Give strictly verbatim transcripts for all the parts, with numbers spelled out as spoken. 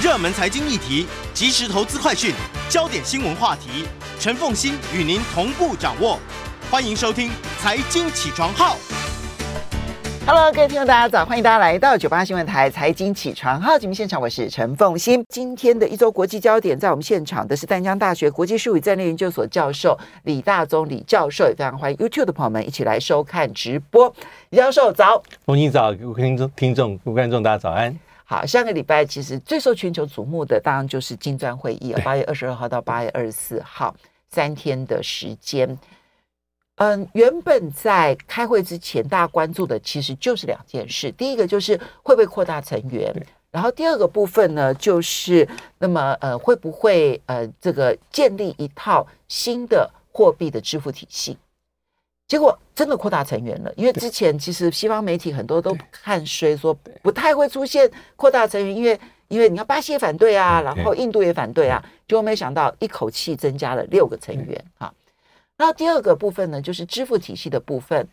热门财经议题，即时投资快讯，焦点新闻话题，陈凤馨与您同步掌握。欢迎收听《财经起床号》。Hello， 各位听众，大家早！欢迎大家来到九八新闻台财经起床号节目现场，我是陈凤馨。今天的一周国际焦点，在我们现场的是淡江大学国际术语战略研究所教授李大宗李教授，也非常欢迎 YouTube 的朋友们一起来收看直播。李教授早，凤馨早，各位听众、听众、各位观众，大家早安。好，上个礼拜其实最受全球瞩目的，当然就是金砖会议，八月二十二号到八月二十四号三天的时间。嗯，原本在开会之前，大家关注的其实就是两件事。第一个就是会不会扩大成员，然后第二个部分呢，就是那么呃会不会呃这个建立一套新的货币的支付体系？结果真的扩大成员了，因为之前其实西方媒体很多都看衰说不太会出现扩大成员，因为因为你看巴西也反对啊，然后印度也反对啊，结果没想到一口气增加了六个成员啊。那第二个部分呢，就是支付体系的部分，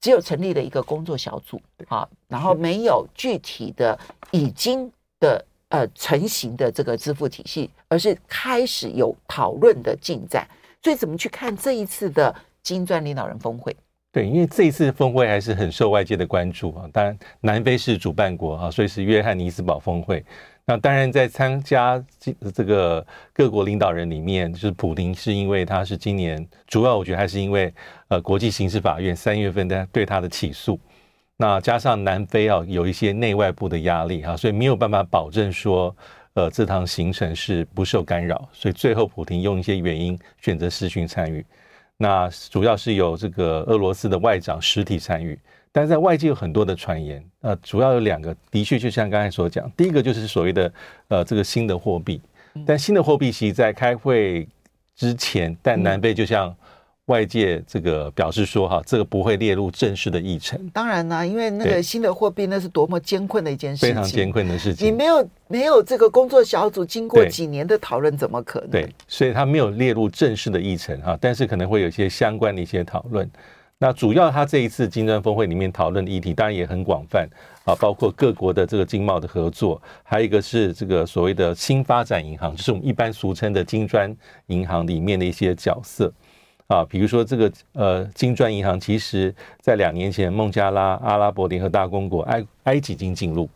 只有成立了一个工作小组、啊、然后没有具体的已经的呃成型的这个支付体系，而是开始有讨论的进展。所以怎么去看这一次的金砖领导人峰会？对，因为这一次峰会还是很受外界的关注啊。当然，南非是主办国啊，所以是约翰尼斯堡峰会。那当然，在参加这个各国领导人里面，就是普丁，是因为他是今年主要，我觉得还是因为呃国际刑事法院三月份的对他的起诉，那加上南非啊有一些内外部的压力啊，所以没有办法保证说呃这趟行程是不受干扰，所以最后普丁用一些原因选择视讯参与。那主要是有这个俄罗斯的外长实体参与。但是在外界有很多的传言，呃，主要有两个，的确就像刚才所讲，第一个就是所谓的呃这个新的货币，但新的货币其实在开会之前，但南非就像外界这个表示说哈，这个不会列入正式的议程。当然啦、啊，因为那个新的货币那是多么艰困的一件事情，非常艰困的事情。你没有没有这个工作小组经过几年的讨论，怎么可能？对，所以它没有列入正式的议程哈，但是可能会有一些相关的一些讨论。那主要他这一次金砖峰会里面讨论的议题当然也很广泛啊，包括各国的这个经贸的合作，还有一个是这个所谓的新发展银行，就是我们一般俗称的金砖银行里面的一些角色啊，比如说这个呃金砖银行其实在两年前孟加拉、阿拉伯联合大公国、埃埃及已经进入，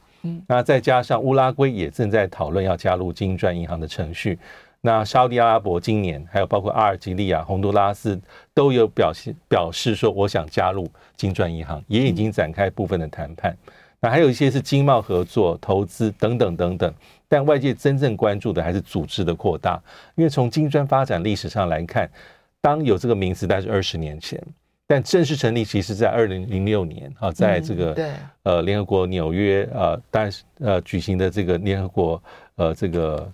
那再加上乌拉圭也正在讨论要加入金砖银行的程序。那沙特阿拉伯今年还有包括阿尔及利亚、洪都拉斯都有表示表示说我想加入金砖银行，也已经展开部分的谈判。那还有一些是经贸合作、投资等等等等，但外界真正关注的还是组织的扩大，因为从金砖发展历史上来看，当有这个名词大概是二十年前，但正式成立其实在二零零六年啊，在这个、嗯、呃联合国纽约呃当然呃举行的这个联合国呃这个。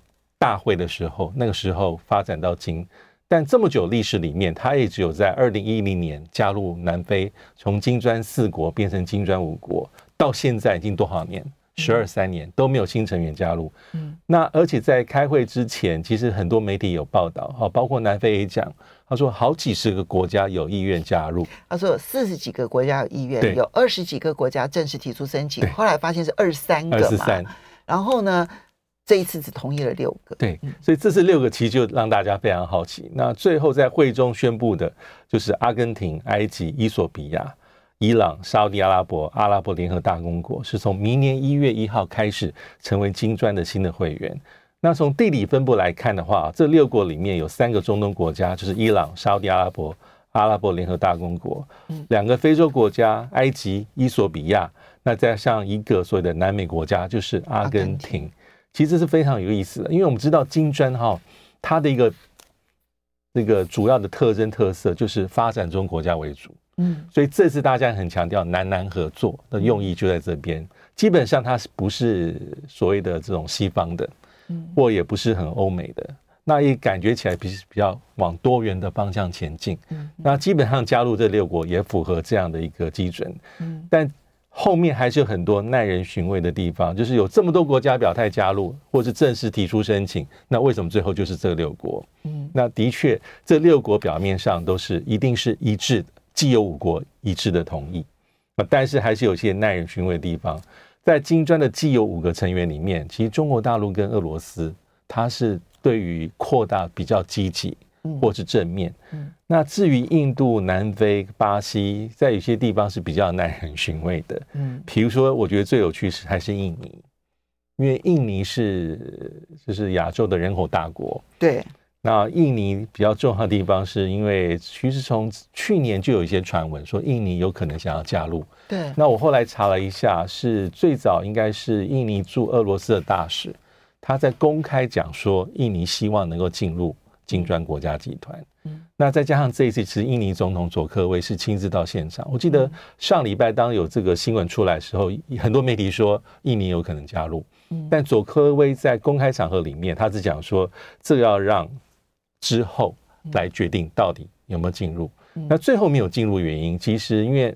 大会的时候，那个时候发展到今，但这么久历史里面，它也只有在二零一零年加入南非，从金砖四国变成金砖五国，到现在已经多少年？十二三年都没有新成员加入。嗯，那而且在开会之前，其实很多媒体有报道，包括南非也讲，他说好几十个国家有意愿加入，他说四十几个国家有意愿，有二十几个国家正式提出申请，后来发现是二十三个嘛，二十三，然后呢？这一次只同意了六个，对，所以这次六个其实就让大家非常好奇。那最后在会中宣布的就是阿根廷、埃及、伊索比亚、伊朗、沙特阿拉伯、阿拉伯联合大公国是从明年一月一号开始成为金砖的新的会员。那从地理分布来看的话，这六国里面有三个中东国家，就是伊朗、沙特阿拉伯、阿拉伯联合大公国，两个非洲国家埃及、伊索比亚，那再像一个所谓的南美国家就是阿根廷。其实是非常有意思的，因为我们知道金砖哈、哦，它的一个那个主要的特征特色就是发展中国家为主，嗯，所以这次大家很强调南南合作的用意就在这边。基本上它不是所谓的这种西方的，或也不是很欧美的，那也感觉起来比比较往多元的方向前进。那基本上加入这六国也符合这样的一个基准，但后面还是有很多耐人寻味的地方，就是有这么多国家表态加入，或是正式提出申请，那为什么最后就是这六国？那的确，这六国表面上都是一定是一致的，既有五国一致的同意，但是还是有些耐人寻味的地方。在金砖的既有五个成员里面，其实中国大陆跟俄罗斯，它是对于扩大比较积极或是正面。嗯嗯、那至于印度、南非、巴西，在有些地方是比较耐人寻味的。嗯，比如说，我觉得最有趣是还是印尼，因为印尼是就是亚洲的人口大国。对。那印尼比较重要的地方是因为其实从去年就有一些传闻说印尼有可能想要加入，对，那我后来查了一下，是最早应该是印尼驻俄罗斯的大使，他在公开讲说印尼希望能够进入金砖国家集团、嗯、那再加上这一次其实印尼总统佐科威是亲自到现场，我记得上礼拜当有这个新闻出来的时候，很多媒体说印尼有可能加入，但佐科威在公开场合里面他只讲说这要让之后来决定到底有没有进入、嗯、那最后没有进入原因，其实因为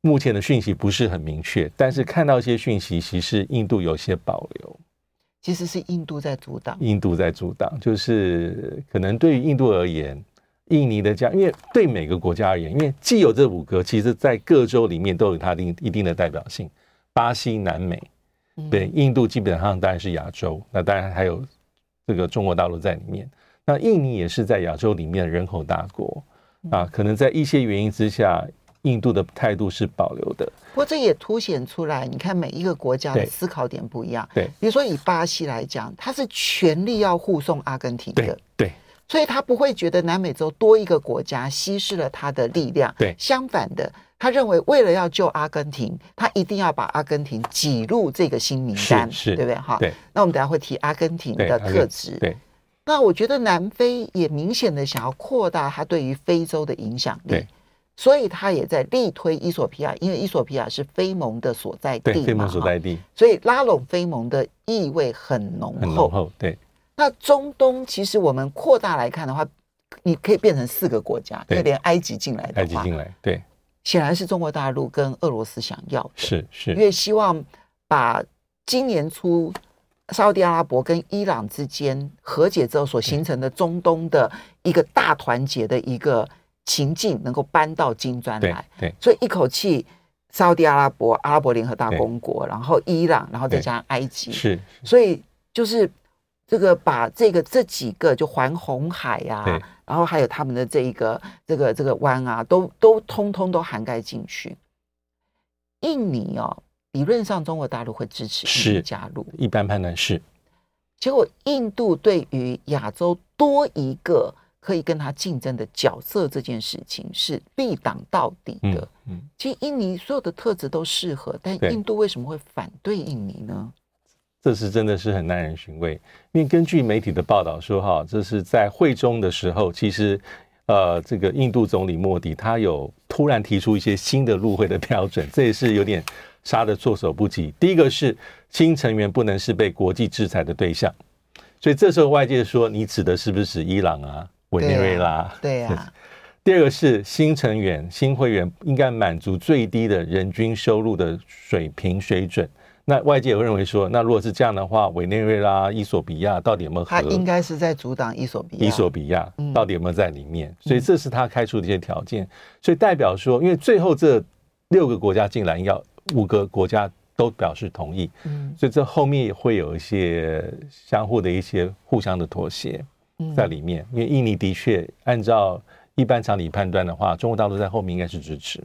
目前的讯息不是很明确，但是看到一些讯息，其实印度有些保留，其实是印度在阻挡，印度在阻挡，就是可能对于印度而言，印尼的家，因为对每个国家而言，因为既有这五个，其实在各州里面都有它一定的代表性，巴西、南美，对，印度基本上当然是亚洲，那当然还有这个中国大陆在里面，那印尼也是在亚洲里面的人口大国啊，可能在一些原因之下，印度的态度是保留的。不过这也凸显出来，你看每一个国家的思考点不一样。对，比如说以巴西来讲，它是全力要护送阿根廷的，对，对，所以他不会觉得南美洲多一个国家稀释了他的力量。对，相反的，他认为为了要救阿根廷，他一定要把阿根廷挤入这个新名单，对不对？哈，对。那我们等一下会提阿根廷的特质。对。那我觉得南非也明显的想要扩大它对于非洲的影响力，所以它也在力推伊索比亚，因为伊索比亚是非盟的所在地嘛，对，非盟所在地，所以拉拢非盟的意味很浓厚，很浓厚，对。那中东其实我们扩大来看的话，你可以变成四个国家，因为连埃及进来的话，埃及进来，对，显然是中国大陆跟俄罗斯想要的，是是，因为希望把今年初沙烏地阿拉伯跟伊朗之间和解之后所形成的中东的一个大团结的一个情境能够搬到金砖来，所以一口气沙烏地阿拉伯、阿拉伯联合大公国，然后伊朗，然后再加上埃及，是，所以就是这个把这个这几个就环红海啊，然后还有他们的这一个这个这个湾啊，都都通通都涵盖进去。印尼哦。理论上中国大陆会支持印度加入，一般判断是。结果印度对于亚洲多一个可以跟他竞争的角色这件事情是力挡到底的、嗯嗯、其实印尼所有的特质都适合，但印度为什么会反对印尼呢？这是真的是很耐人寻味，因为根据媒体的报道说哈，这是在会中的时候，其实呃，这个印度总理莫迪他有突然提出一些新的入会的标准，这也是有点杀得措手不及。第一个是新成员不能是被国际制裁的对象，所以这时候外界说你指的是不是指伊朗啊、委内瑞拉？对啊。第二个是新成员、新会员应该满足最低的人均收入的水平水准。那外界有认为说，那如果是这样的话，委内瑞拉、伊索比亚到底有没有合？他应该是在阻挡伊索比亚，伊索比亚到底有没有在里面、嗯、所以这是他开出的一些条件，所以代表说，因为最后这六个国家竟然要五个国家都表示同意、嗯、所以这后面会有一些相互的一些互相的妥协在里面、嗯、因为印尼的确按照一般常理判断的话，中国大陆在后面应该是支持，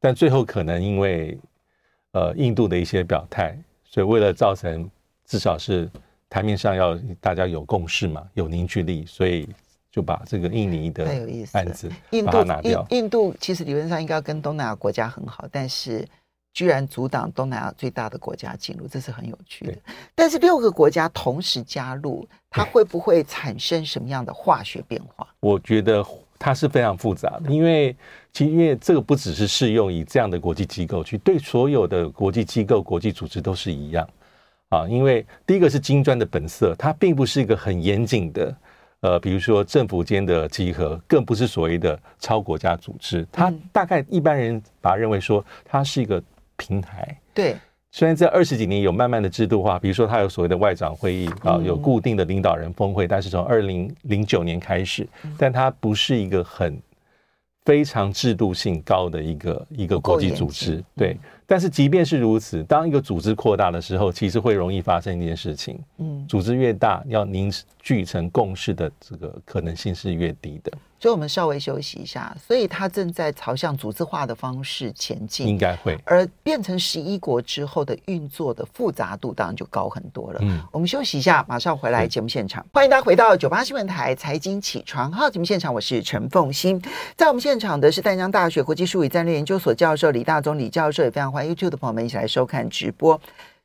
但最后可能因为呃，印度的一些表态，所以为了造成至少是台面上要大家有共识嘛，有凝聚力，所以就把这个印尼的案子把它拿掉。 印, 印度其实理论上应该要跟东南亚国家很好，但是居然阻挡东南亚最大的国家进入，这是很有趣的。但是六个国家同时加入，它会不会产生什么样的化学变化？我觉得它是非常复杂的，因为其实因为这个不只是适用于这样的国际机构，去对所有的国际机构、国际组织都是一样啊。因为第一个是金砖的本色，它并不是一个很严谨的呃，比如说政府间的集合，更不是所谓的超国家组织。它大概一般人把它认为说它是一个平台，对。虽然在二十几年有慢慢的制度化，比如说它有所谓的外长会议啊，有固定的领导人峰会，但是从二零零九年开始，但它不是一个很非常制度性高的一个一个国际组织，对。但是即便是如此，当一个组织扩大的时候，其实会容易发生一件事情，嗯，组织越大，要凝聚成共识的这个可能性是越低的。所以我们稍微休息一下，所以它正在朝向组织化的方式前进，应该会。而变成十一国之后的运作的复杂度当然就高很多了。嗯，我们休息一下，马上回来节目现场。欢迎大家回到九八新闻台财经起床号节目现场，我是陈凤馨。在我们现场的是淡江大学国际术语战略研究所教授李大中李教授，也非常欢迎 YouTube 的朋友们一起来收看直播。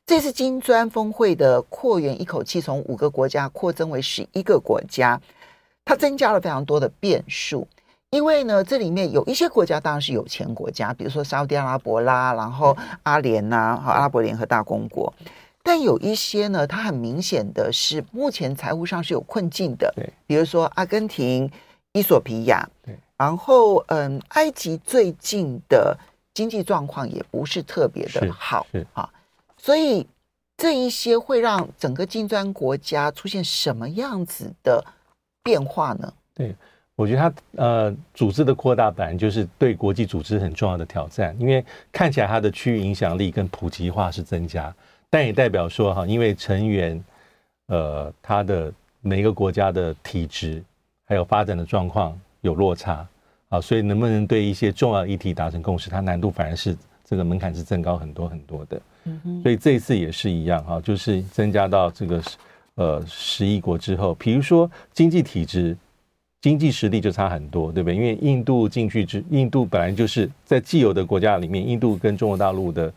这次金砖峰会的扩员一口气从五个国家扩增为十一个国家。它增加了非常多的变数，因为呢，这里面有一些国家当然是有钱国家，比如说沙特阿拉伯啦，然后阿联呐、啊，和阿拉伯联合大公国，但有一些呢，它很明显的是目前财务上是有困境的，比如说阿根廷、伊索比亚，然后嗯，埃及最近的经济状况也不是特别的好啊，所以这一些会让整个金砖国家出现什么样子的变化呢？对，我觉得它呃组织的扩大本来就是对国际组织很重要的挑战，因为看起来它的区域影响力跟普及化是增加，但也代表说哈，因为成员呃它的每一个国家的体制还有发展的状况有落差啊，所以能不能对一些重要议题达成共识，它难度反而是这个门槛是增高很多很多的。嗯哼，所以这一次也是一样哈，就是增加到这个。呃，十一国之后，比如说经济体制、经济实力就差很多，对不对？因为印度进去之，印度本来就是在既有的国家里面，印度跟中国大陆的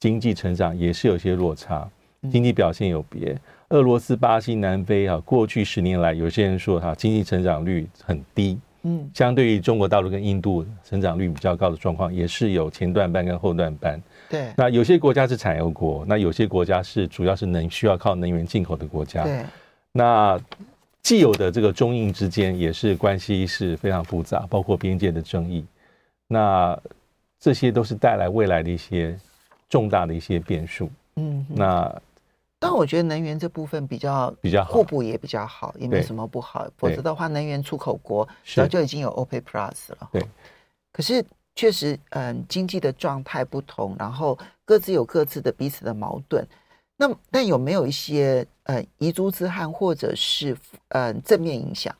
经济成长也是有些落差，经济表现有别。俄罗斯、巴西、南非啊，过去十年来，有些人说哈，经济成长率很低，嗯，相对于中国大陆跟印度成长率比较高的状况，也是有前段班跟后段班。对，那有些国家是产油国，那有些国家是主要是能需要靠能源进口的国家。对，那既有的这个中印之间也是关系是非常复杂，包括边界的争议。那这些都是带来未来的一些重大的一些变数。嗯，那但我觉得能源这部分比较比较互补也比较好，也没什么不好。否则的话，能源出口国早就已经有 OPEC Plus 了。对，可是。确实，嗯，经济的状态不同，然后各自有各自的彼此的矛盾。那但有没有一些呃遗珠之憾，或者是嗯、呃、正面影响？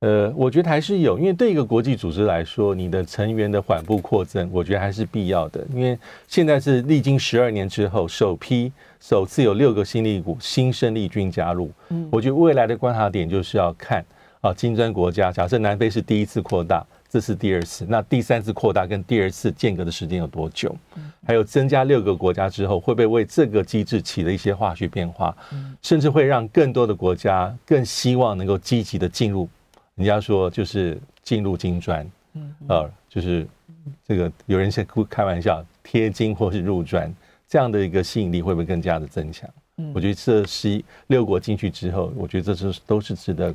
呃，我觉得还是有，因为对一个国际组织来说，你的成员的缓步扩增，我觉得还是必要的。因为现在是历经十二年之后，首批首次有六个新力股、新生力军加入。嗯，我觉得未来的观察点就是要看啊，金砖国家，假设南非是第一次扩大。这是第二次，那第三次扩大跟第二次间隔的时间有多久？还有增加六个国家之后，会不会为这个机制起了一些化学变化？甚至会让更多的国家更希望能够积极的进入，人家说就是进入金砖，呃，就是这个有人在开玩笑贴金或是入砖这样的一个吸引力会不会更加的增强？我觉得这十六国进去之后，我觉得这是都是值得。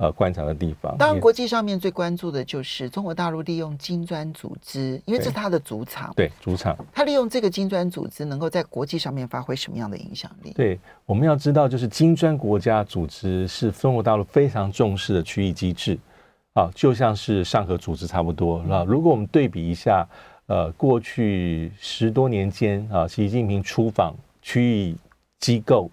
呃，观察的地方，当然国际上面最关注的就是中国大陆利用金砖组织，因为这是它的主场，对主场，它利用这个金砖组织能够在国际上面发挥什么样的影响力？对，我们要知道，就是金砖国家组织是中国大陆非常重视的区域机制啊，就像是上合组织差不多啊。如果我们对比一下，呃，过去十多年间啊，习近平出访区域机构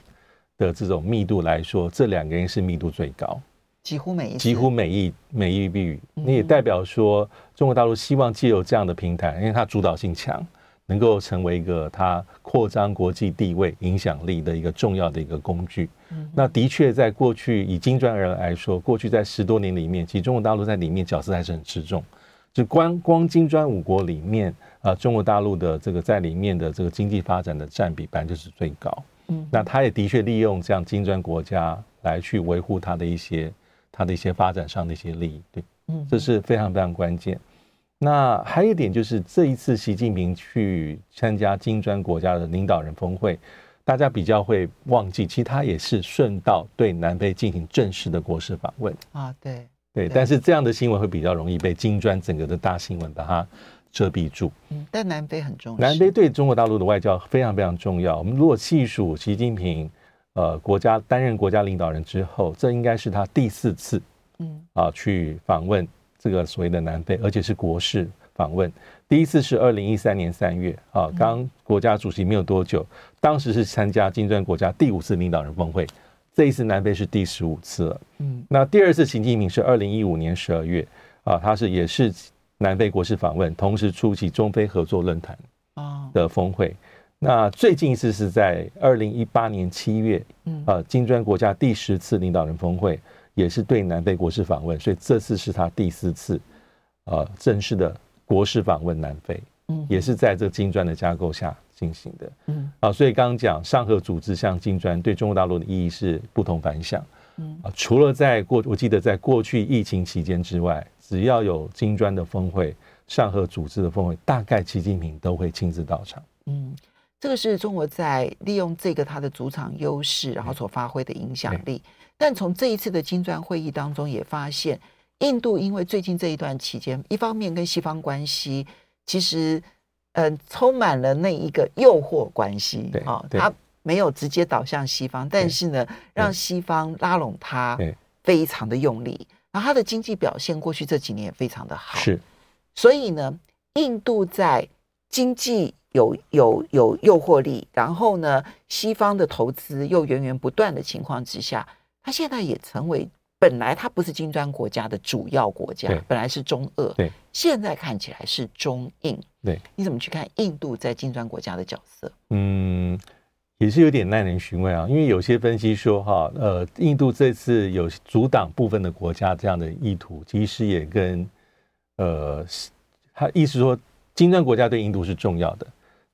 的这种密度来说，这两个人是密度最高。几乎每一几乎每一每一避雨，那也代表说中国大陆希望借由这样的平台，因为它主导性强，能够成为一个它扩张国际地位、影响力的一个重要的一个工具。嗯、那的确，在过去以金砖而来说，过去在十多年里面，其实中国大陆在里面角色还是很吃重。就光光金砖五国里面，啊、呃，中国大陆的这个在里面的这个经济发展的占比，本来就是最高。嗯，那它也的确利用这样金砖国家来去维护它的一些。它的一些发展上的一些利益，对，这是非常非常关键。那还有一点就是，这一次习近平去参加金砖国家的领导人峰会，大家比较会忘记，其实他也是顺道对南非进行正式的国事访问啊。对对，但是这样的新闻会比较容易被金砖整个的大新闻把它遮蔽住。嗯，但南非很重要，南非对中国大陆的外交非常非常重要。我们如果细数习近平呃国家担任国家领导人之后，这应该是他第四次嗯啊去访问这个所谓的南非，而且是国事访问。第一次是二零一三年三月啊，刚国家主席没有多久，当时是参加金砖国家第五次领导人峰会，这一次南非是第十五次了。嗯，那第二次习近平是二零一五年十二月啊，他是也是南非国事访问，同时出席中非合作论坛的峰会。哦、那最近一次是在二零一八年七月，啊，金砖国家第十次领导人峰会。也是对南非国事访问，所以这次是他第四次呃正式的国事访问南非，嗯，也是在这金砖的架构下进行的，嗯啊，所以刚刚讲上合组织像金砖对中国大陆的意义是不同凡响，嗯啊，除了在过我记得在过去疫情期间之外，只要有金砖的峰会、上合组织的峰会，大概习近平都会亲自到场，嗯。这个是中国在利用这个它的主场优势然后所发挥的影响力，但从这一次的金砖会议当中也发现，印度因为最近这一段期间一方面跟西方关系其实嗯、呃、充满了那一个诱惑关系，哦，它没有直接导向西方，但是呢让西方拉拢它非常的用力，然后它的经济表现过去这几年也非常的好，是，所以呢印度在经济有有有诱惑力，然后呢西方的投资又源源不断的情况之下，它现在也成为本来它不是金砖国家的主要国家，本来是中俄，对，现在看起来是中印，对，你怎么去看印度在金砖国家的角色？嗯，也是有点耐人寻味啊，因为有些分析说哈，呃，印度这次有阻挡部分的国家这样的意图，其实也跟呃，他意思说金砖国家对印度是重要的。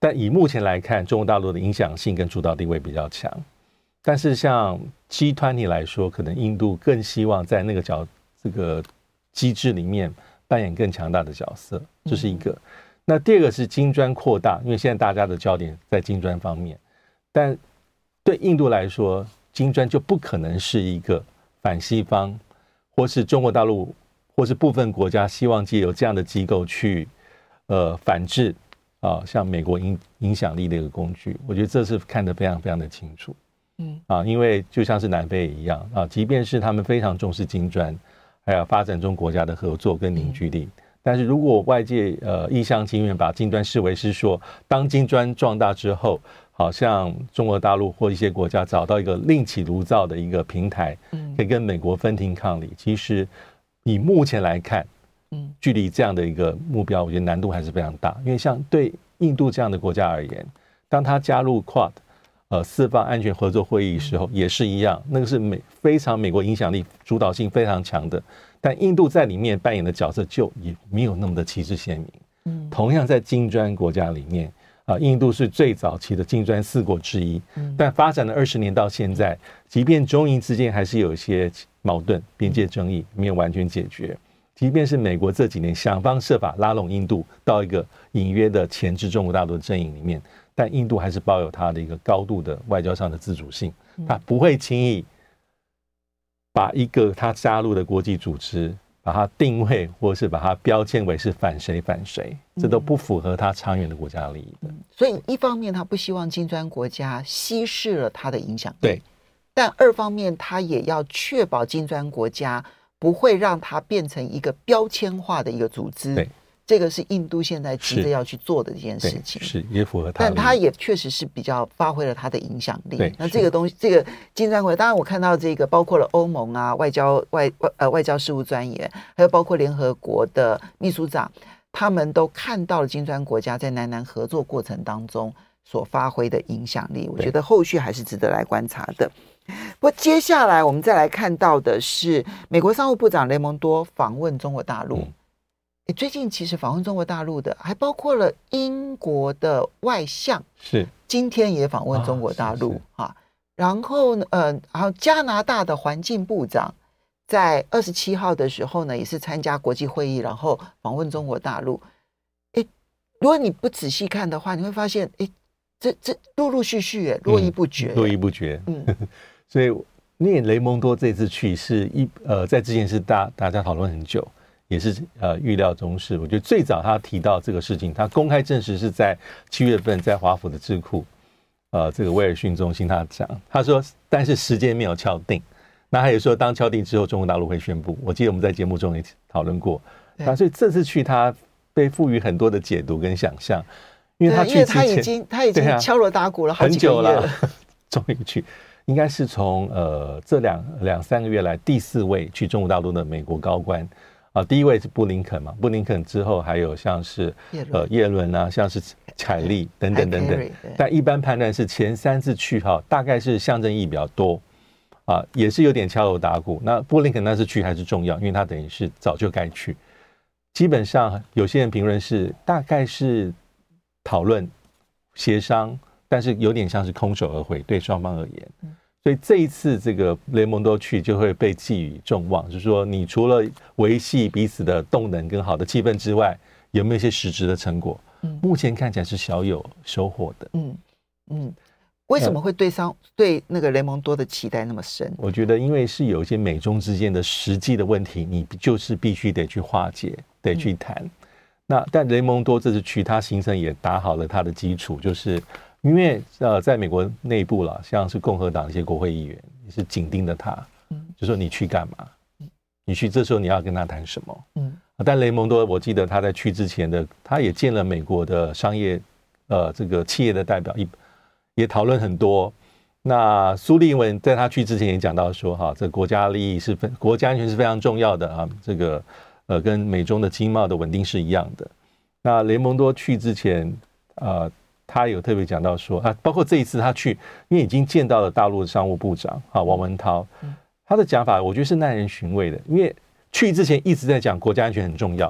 但以目前来看，中国大陆的影响性跟主导地位比较强。但是像 G 二十 来说，可能印度更希望在那个角这个机制里面扮演更强大的角色，这是一个。嗯、那第二个是金砖扩大，因为现在大家的焦点在金砖方面，但对印度来说，金砖就不可能是一个反西方，或是中国大陆，或是部分国家希望借由这样的机构去呃反制。啊，像美国影影响力的一个工具，我觉得这是看得非常非常的清楚，嗯啊，因为就像是南非一样啊，即便是他们非常重视金砖，还有发展中国家的合作跟凝聚力，嗯、但是如果外界呃一厢情愿把金砖视为是说，当金砖壮大之后，好像中国大陆或一些国家找到一个另起炉灶的一个平台，嗯，可以跟美国分庭抗礼，其实以目前来看。嗯，距离这样的一个目标，我觉得难度还是非常大。因为像对印度这样的国家而言，当他加入 Quad， 呃，四方安全合作会议的时候，也是一样，那个是美非常美国影响力、主导性非常强的。但印度在里面扮演的角色就也没有那么的旗帜鲜明。嗯，同样在金砖国家里面，啊、呃，印度是最早期的金砖四国之一，但发展了二十年到现在，即便中印之间还是有一些矛盾、边界争议没有完全解决。即便是美国这几年想方设法拉拢印度到一个隐约的钳制中国大陆的阵营里面，但印度还是抱有它的一个高度的外交上的自主性，它不会轻易把一个它加入的国际组织把它定位或是把它标签为是反谁反谁，这都不符合它长远的国家利益的、嗯、所以一方面它不希望金砖国家稀释了它的影响力，对，但二方面它也要确保金砖国家不会让它变成一个标签化的一个组织，这个是印度现在急着要去做的一件事情，是也符合它，但它也确实是比较发挥了它的影响力。那这个东西，这个金砖国家，当然我看到这个包括了欧盟啊，外交外呃外交事务专员，还有包括联合国的秘书长，他们都看到了金砖国家在南南合作过程当中所发挥的影响力。我觉得后续还是值得来观察的。不过接下来我们再来看到的是美国商务部长雷蒙多访问中国大陆、嗯、最近其实访问中国大陆的还包括了英国的外相，是今天也访问中国大陆、啊啊、然后、呃、然后加拿大的环境部长在二十七号的时候呢，也是参加国际会议，然后访问中国大陆。哎，如果你不仔细看的话，你会发现，哎，这这陆陆续续哎，络绎不绝，络绎不绝。嗯，嗯所以聂雷蒙多这次去是一呃，在之前是大大家讨论很久，也是呃预料中事。我觉得最早他提到这个事情，他公开证实是在七月份在华府的智库，呃，这个威尔逊中心他讲，他说，但是时间没有敲定。那他也说，当敲定之后，中国大陆会宣布。我记得我们在节目中也讨论过。那所以这次去，他被赋予很多的解读跟想象，因为他去之前，他已经他已经敲锣打鼓了好几个月了，很久了，终于去，应该是从呃这两两三个月来第四位去中国大陆的美国高官啊、呃，第一位是布林肯嘛，布林肯之后还有像是呃耶伦啊，像是凯利等等等等。但一般判断是前三次去哈，大概是象征意义比较多。啊，也是有点敲锣打鼓。那布林肯那次去还是重要，因为他等于是早就该去。基本上有些人评论是大概是讨论协商，但是有点像是空手而回，对双方而言。所以这一次这个雷蒙多去就会被寄予众望，就是说你除了维系彼此的动能跟好的气氛之外，有没有一些实质的成果？目前看起来是小有收获的。嗯嗯。为什么会对上对那个雷蒙多的期待那么深？我觉得因为是有一些美中之间的实际的问题，你就是必须得去化解，得去谈、嗯、那但雷蒙多这次去，他行程也打好了他的基础，就是因为、呃、在美国内部啦，像是共和党一些国会议员也是紧盯着他、嗯、就说你去干嘛，你去这时候你要跟他谈什么、嗯、但雷蒙多我记得他在去之前的他也见了美国的商业呃这个企业的代表，一也讨论很多。那苏利文在他去之前也讲到说，哈、啊，这国家利益是国家安全是非常重要的啊。这个呃，跟美中的经贸的稳定是一样的。那雷蒙多去之前，呃，他有特别讲到说啊，包括这一次他去，因为已经见到了大陆的商务部长啊王文涛，他的讲法我觉得是耐人寻味的，因为去之前一直在讲国家安全很重要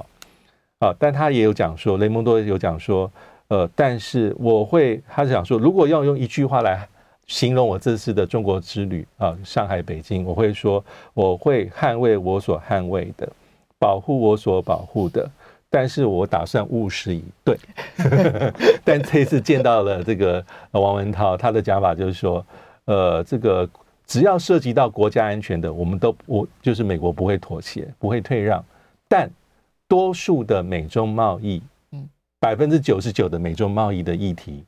啊，但他也有讲说，雷蒙多有讲说。呃，但是我会，他想说，如果要用一句话来形容我这次的中国之旅啊、呃，上海、北京，我会说，我会捍卫我所捍卫的，保护我所保护的，但是我打算务实以对。但这一次见到了这个王文涛，他的讲法就是说，呃，这个只要涉及到国家安全的，我们都我就是美国不会妥协，不会退让，但多数的美中贸易。百分之九十九的美中贸易的议题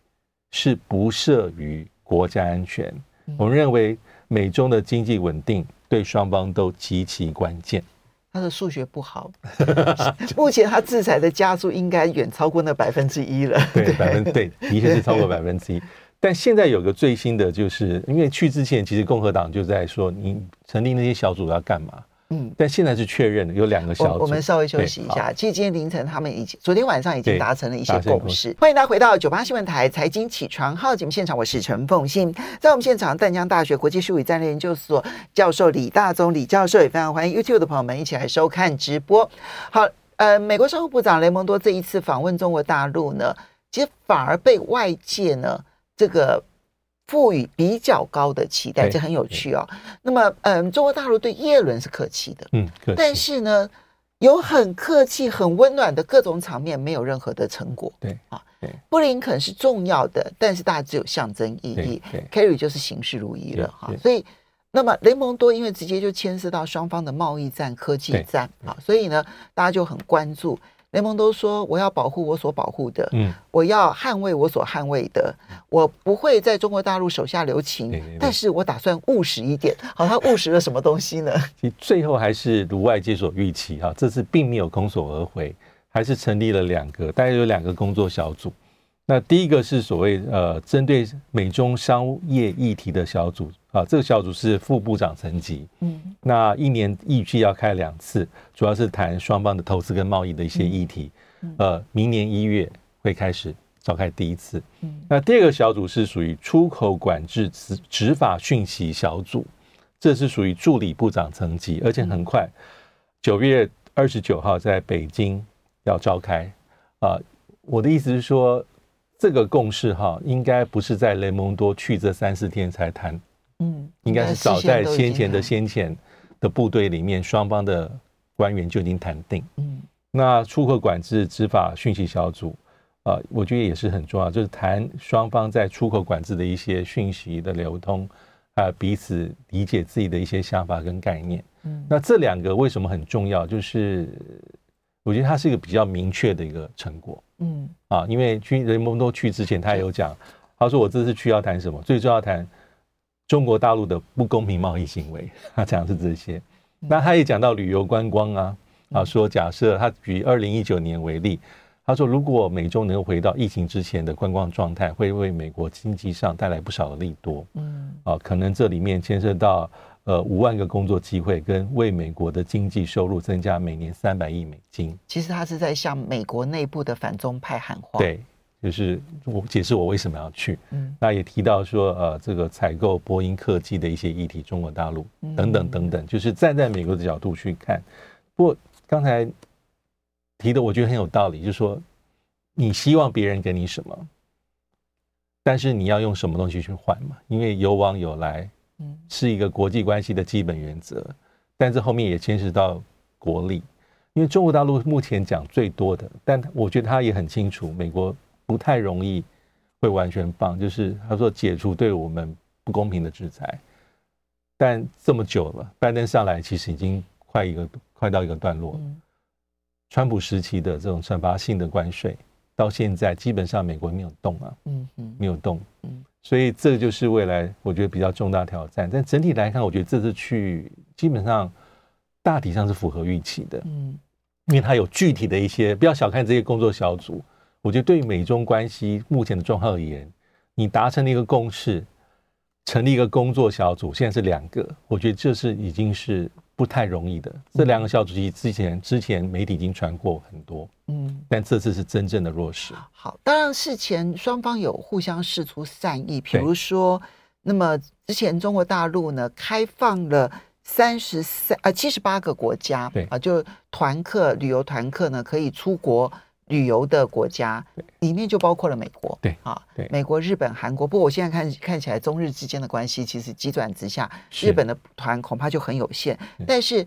是不涉于国家安全。我们认为美中的经济稳定对双方都极其关键。他的数学不好，目前他制裁的加速应该远超过那百分之一了。对，百分对，的确是超过百分之一。但现在有个最新的，就是因为去之前，其实共和党就在说，你成立那些小组要干嘛？嗯，但现在是确认的，有两个小组。我, 我们稍微休息一下。其实今天凌晨他们已经，昨天晚上已经达成了一些共识。欢迎大家回到九八新闻台财经起床号节目现场，我是陈凤馨。在我们现场，淡江大学国际事务与战略研究所教授李大宗李教授，也非常欢迎 YouTube 的朋友们一起来收看直播。好，呃，美国商务部长雷蒙多这一次访问中国大陆呢，其实反而被外界呢这个。赋予比较高的期待，这很有趣哦。那么，嗯，中国大陆对耶伦是客气的，嗯，但是呢，有很客气、很温暖的各种场面，没有任何的成果。对啊，布林肯是重要的，但是大家只有象征意义。Kerry 就是形式如一了哈、啊。所以，那么雷蒙多因为直接就牵涉到双方的贸易战、科技战啊，所以呢，大家就很关注。雷蒙多说：“我要保护我所保护的，嗯，我要捍卫我所捍卫的，我不会在中国大陆手下留情，对对对但是我打算务实一点。好，他务实了什么东西呢？其实最后还是如外界所预期啊，这次并没有空手而回，还是成立了两个，大概有两个工作小组。那第一个是所谓呃，针对美中商业议题的小组啊，这个小组是副部长层级，嗯，那一年预计要开两次，主要是谈双方的投资跟贸易的一些议题，嗯嗯、呃，明年一月会开始召开第一次。嗯，那第二个小组是属于出口管制执法讯息小组，这是属于助理部长层级，而且很快，九月二十九号在北京要召开。啊、呃，我的意思是说。这个共识哈，应该不是在雷蒙多去这三四天才谈，嗯，应该是早在先前的先前，的部队里面，双方的官员就已经谈定。嗯，那出口管制执法讯息小组啊、呃，我觉得也是很重要，就是谈双方在出口管制的一些讯息的流通，还有彼此理解自己的一些想法跟概念。嗯，那这两个为什么很重要？就是我觉得它是一个比较明确的一个成果。嗯，啊，因为去雷蒙多去之前，他有讲，他说我这次去要谈什么？最重要谈中国大陆的不公平贸易行为，他讲的是这些。那他也讲到旅游观光啊，啊，说假设他举二零一九年为例，他说如果美中能回到疫情之前的观光状态，会为美国经济上带来不少的利多。嗯，啊，可能这里面牵涉到呃五万个工作机会，跟为美国的经济收入增加每年三百亿美金。其实他是在向美国内部的反中派喊话。对。就是我解释我为什么要去，嗯，那也提到说呃这个采购波音客机的一些议题，中国大陆等等等等，就是站在美国的角度去看。不过刚才提的我觉得很有道理，就是说你希望别人给你什么，但是你要用什么东西去换嘛？因为有往有来，嗯，是一个国际关系的基本原则，但这后面也牵涉到国力，因为中国大陆目前讲最多的，但我觉得他也很清楚，美国不太容易会完全放，就是他说解除对我们不公平的制裁，但这么久了，拜登上来其实已经快一个快到一个段落了。川普时期的这种惩罚性的关税，到现在基本上美国没有动啊，嗯嗯，没有动，嗯，所以这就是未来我觉得比较重大挑战。但整体来看，我觉得这次去基本上大体上是符合预期的，嗯，因为它有具体的一些，不要小看这些工作小组。我觉得对美中关系目前的状况而言，你达成了一个共识，成立一个工作小组，现在是两个，我觉得这是已经是不太容易的。这两个小组之前之前媒体已经传过很多，嗯，但这次是真正的落实。好，当然事前双方有互相释出善意，比如说，那么之前中国大陆呢开放了三十三呃七十八个国家，对啊，就团客旅游团客呢可以出国。旅游的国家里面就包括了美国，对啊，对，美国、日本、韩国。不过我现在看看起来，中日之间的关系其实急转直下，日本的团恐怕就很有限。但是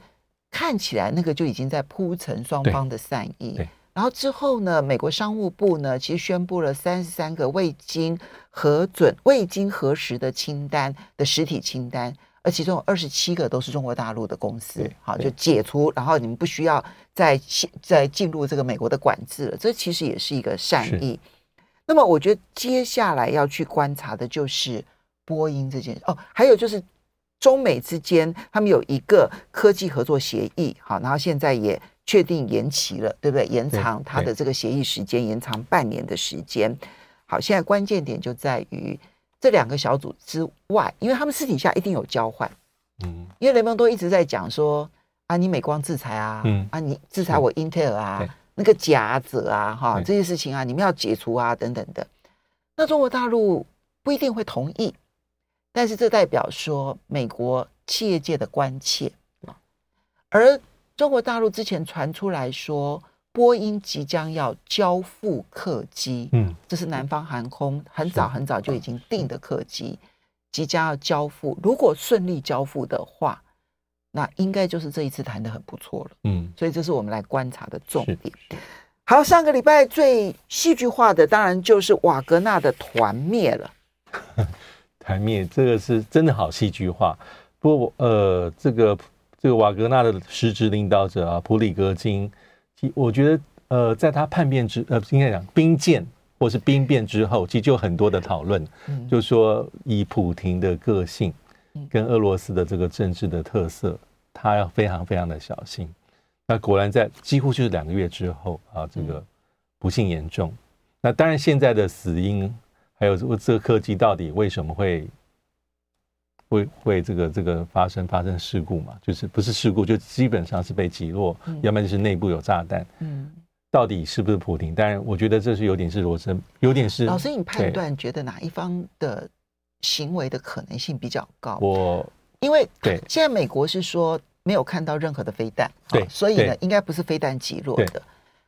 看起来那个就已经在铺陈双方的善意。然后之后呢，美国商务部呢其实宣布了三十三个未经核准、未经核实的清单的实体清单，而其中有二十七个都是中国大陆的公司，好，就解除，然后你们不需要再再进入这个美国的管制了。这其实也是一个善意。那么我觉得接下来要去观察的就是波音这件事哦，还有就是中美之间他们有一个科技合作协议，好，然后现在也确定延期了，对不对？延长它的这个协议时间，延长半年的时间。好，现在关键点就在于。这两个小组之外，因为他们私底下一定有交换，嗯，因为雷蒙多一直在讲说啊，你美光制裁啊，嗯，啊，你制裁我英特尔啊，那个夹子啊，哈，这些事情啊，你们要解除啊，等等的。那中国大陆不一定会同意，但是这代表说美国企业界的关切。而中国大陆之前传出来说，波音即将要交付客机，嗯，这是南方航空很早很早就已经订的客机，即将要交付。如果顺利交付的话，那应该就是这一次谈得很不错了，嗯，所以这是我们来观察的重点。好，上个礼拜最戏剧化的当然就是瓦格纳的团灭了，团灭这个是真的好戏剧化。不过呃，这个这个瓦格纳的实质领导者啊，普里戈金。我觉得，呃，在他叛变之，呃，应该讲兵谏或是兵变之后，其实就有很多的讨论，嗯，就是说以普廷的个性跟俄罗斯的这个政治的特色，他要非常非常的小心。那果然在几乎就是两个月之后啊，这个不幸严重。那当然，现在的死因还有这个客机到底为什么会会会这个这个发生发生事故嘛？就是不是事故，就基本上是被击落，嗯，要不然就是内部有炸弹。嗯，到底是不是普丁？当然，我觉得这是有点是罗生，有点是。老师，你判断觉得哪一方的行为的可能性比较高？我因为对现在美国是说没有看到任何的飞弹，对，啊，所以呢应该不是飞弹击落的，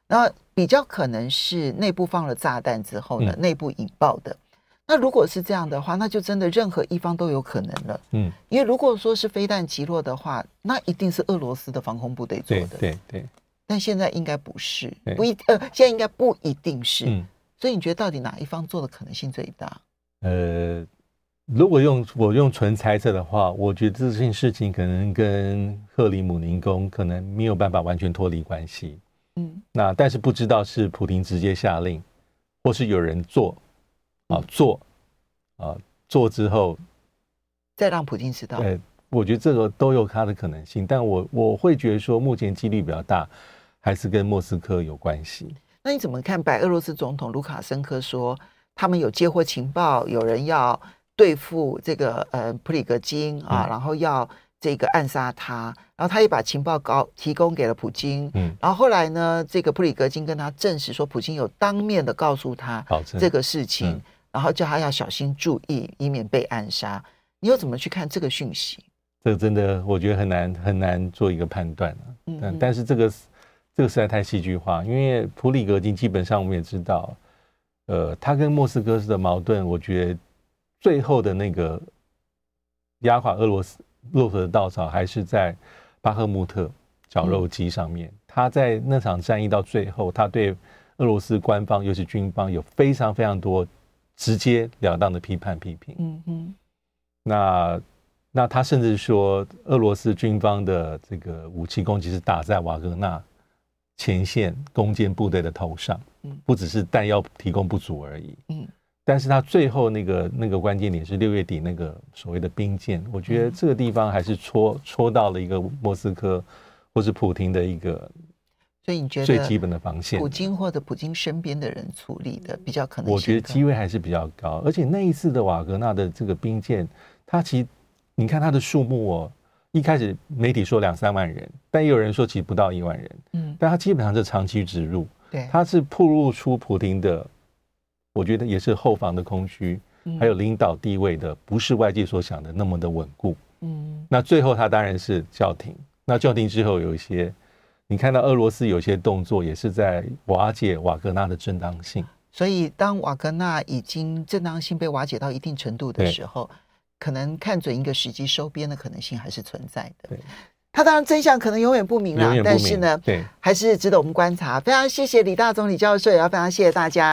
然后比较可能是内部放了炸弹之后呢，嗯，内部引爆的。那如果是这样的话，那就真的任何一方都有可能了。嗯，因为如果说是飞弹击落的话，那一定是俄罗斯的防空部队做的。对对对。但现在应该不是，不一呃，现在应该不一定是。嗯。所以你觉得到底哪一方做的可能性最大？呃，如果用我用纯猜测的话，我觉得这件事情可能跟克里姆林宫可能没有办法完全脱离关系。嗯。那但是不知道是普丁直接下令，或是有人做。啊，做啊，做之后再让普京知道。呃，我觉得这个都有它的可能性，但我我会觉得说，目前几率比较大，还是跟莫斯科有关系。那你怎么看？白俄罗斯总统卢卡申科说，他们有接获情报，有人要对付这个呃普里格金啊，嗯、然后要这个暗杀他，然后他也把情报告提供给了普京。嗯，然后后来呢，这个普里格金跟他证实说，普京有当面的告诉他这个事情。嗯，然后叫他要小心注意，以免被暗杀。你又怎么去看这个讯息？这个真的，我觉得很难很难做一个判断、啊、嗯, 嗯，但是这个这个实在太戏剧化，因为普里格金基本上我们也知道，呃，他跟莫斯科的矛盾，我觉得最后的那个压垮俄罗斯骆驼的稻草，还是在巴赫穆特绞肉机上面。嗯、他在那场战役到最后，他对俄罗斯官方，尤其军方，有非常非常多。直截了当的批判批评，嗯哼，那那他甚至说，俄罗斯军方的这个武器攻击是打在瓦格纳前线攻坚部队的头上，不只是弹药提供不足而已，嗯，但是他最后那个那个关键点是六月底那个所谓的兵谏，我觉得这个地方还是戳戳到了一个莫斯科或是普廷的一个。所以你觉得最基本的防线，普京或者普京身边的人处理的比较可能性，我觉得机会还是比较高。而且那一次的瓦格纳的这个兵谏，他其实你看他的数目哦，一开始媒体说两三万人，但也有人说其实不到一万人。嗯，但他基本上是长期植入，对，他是暴露出普丁的，我觉得也是后方的空虚，还有领导地位的，不是外界所想的那么的稳固。嗯，那最后他当然是叫停。那叫停之后有一些。你看到俄罗斯有些动作也是在瓦解瓦格纳的正当性，所以当瓦格纳已经正当性被瓦解到一定程度的时候，可能看准一个时机收编的可能性还是存在的。对，他当然真相可能永远不明了，但是呢，对，还是值得我们观察。非常谢谢李大中李教授，也要非常谢谢大家。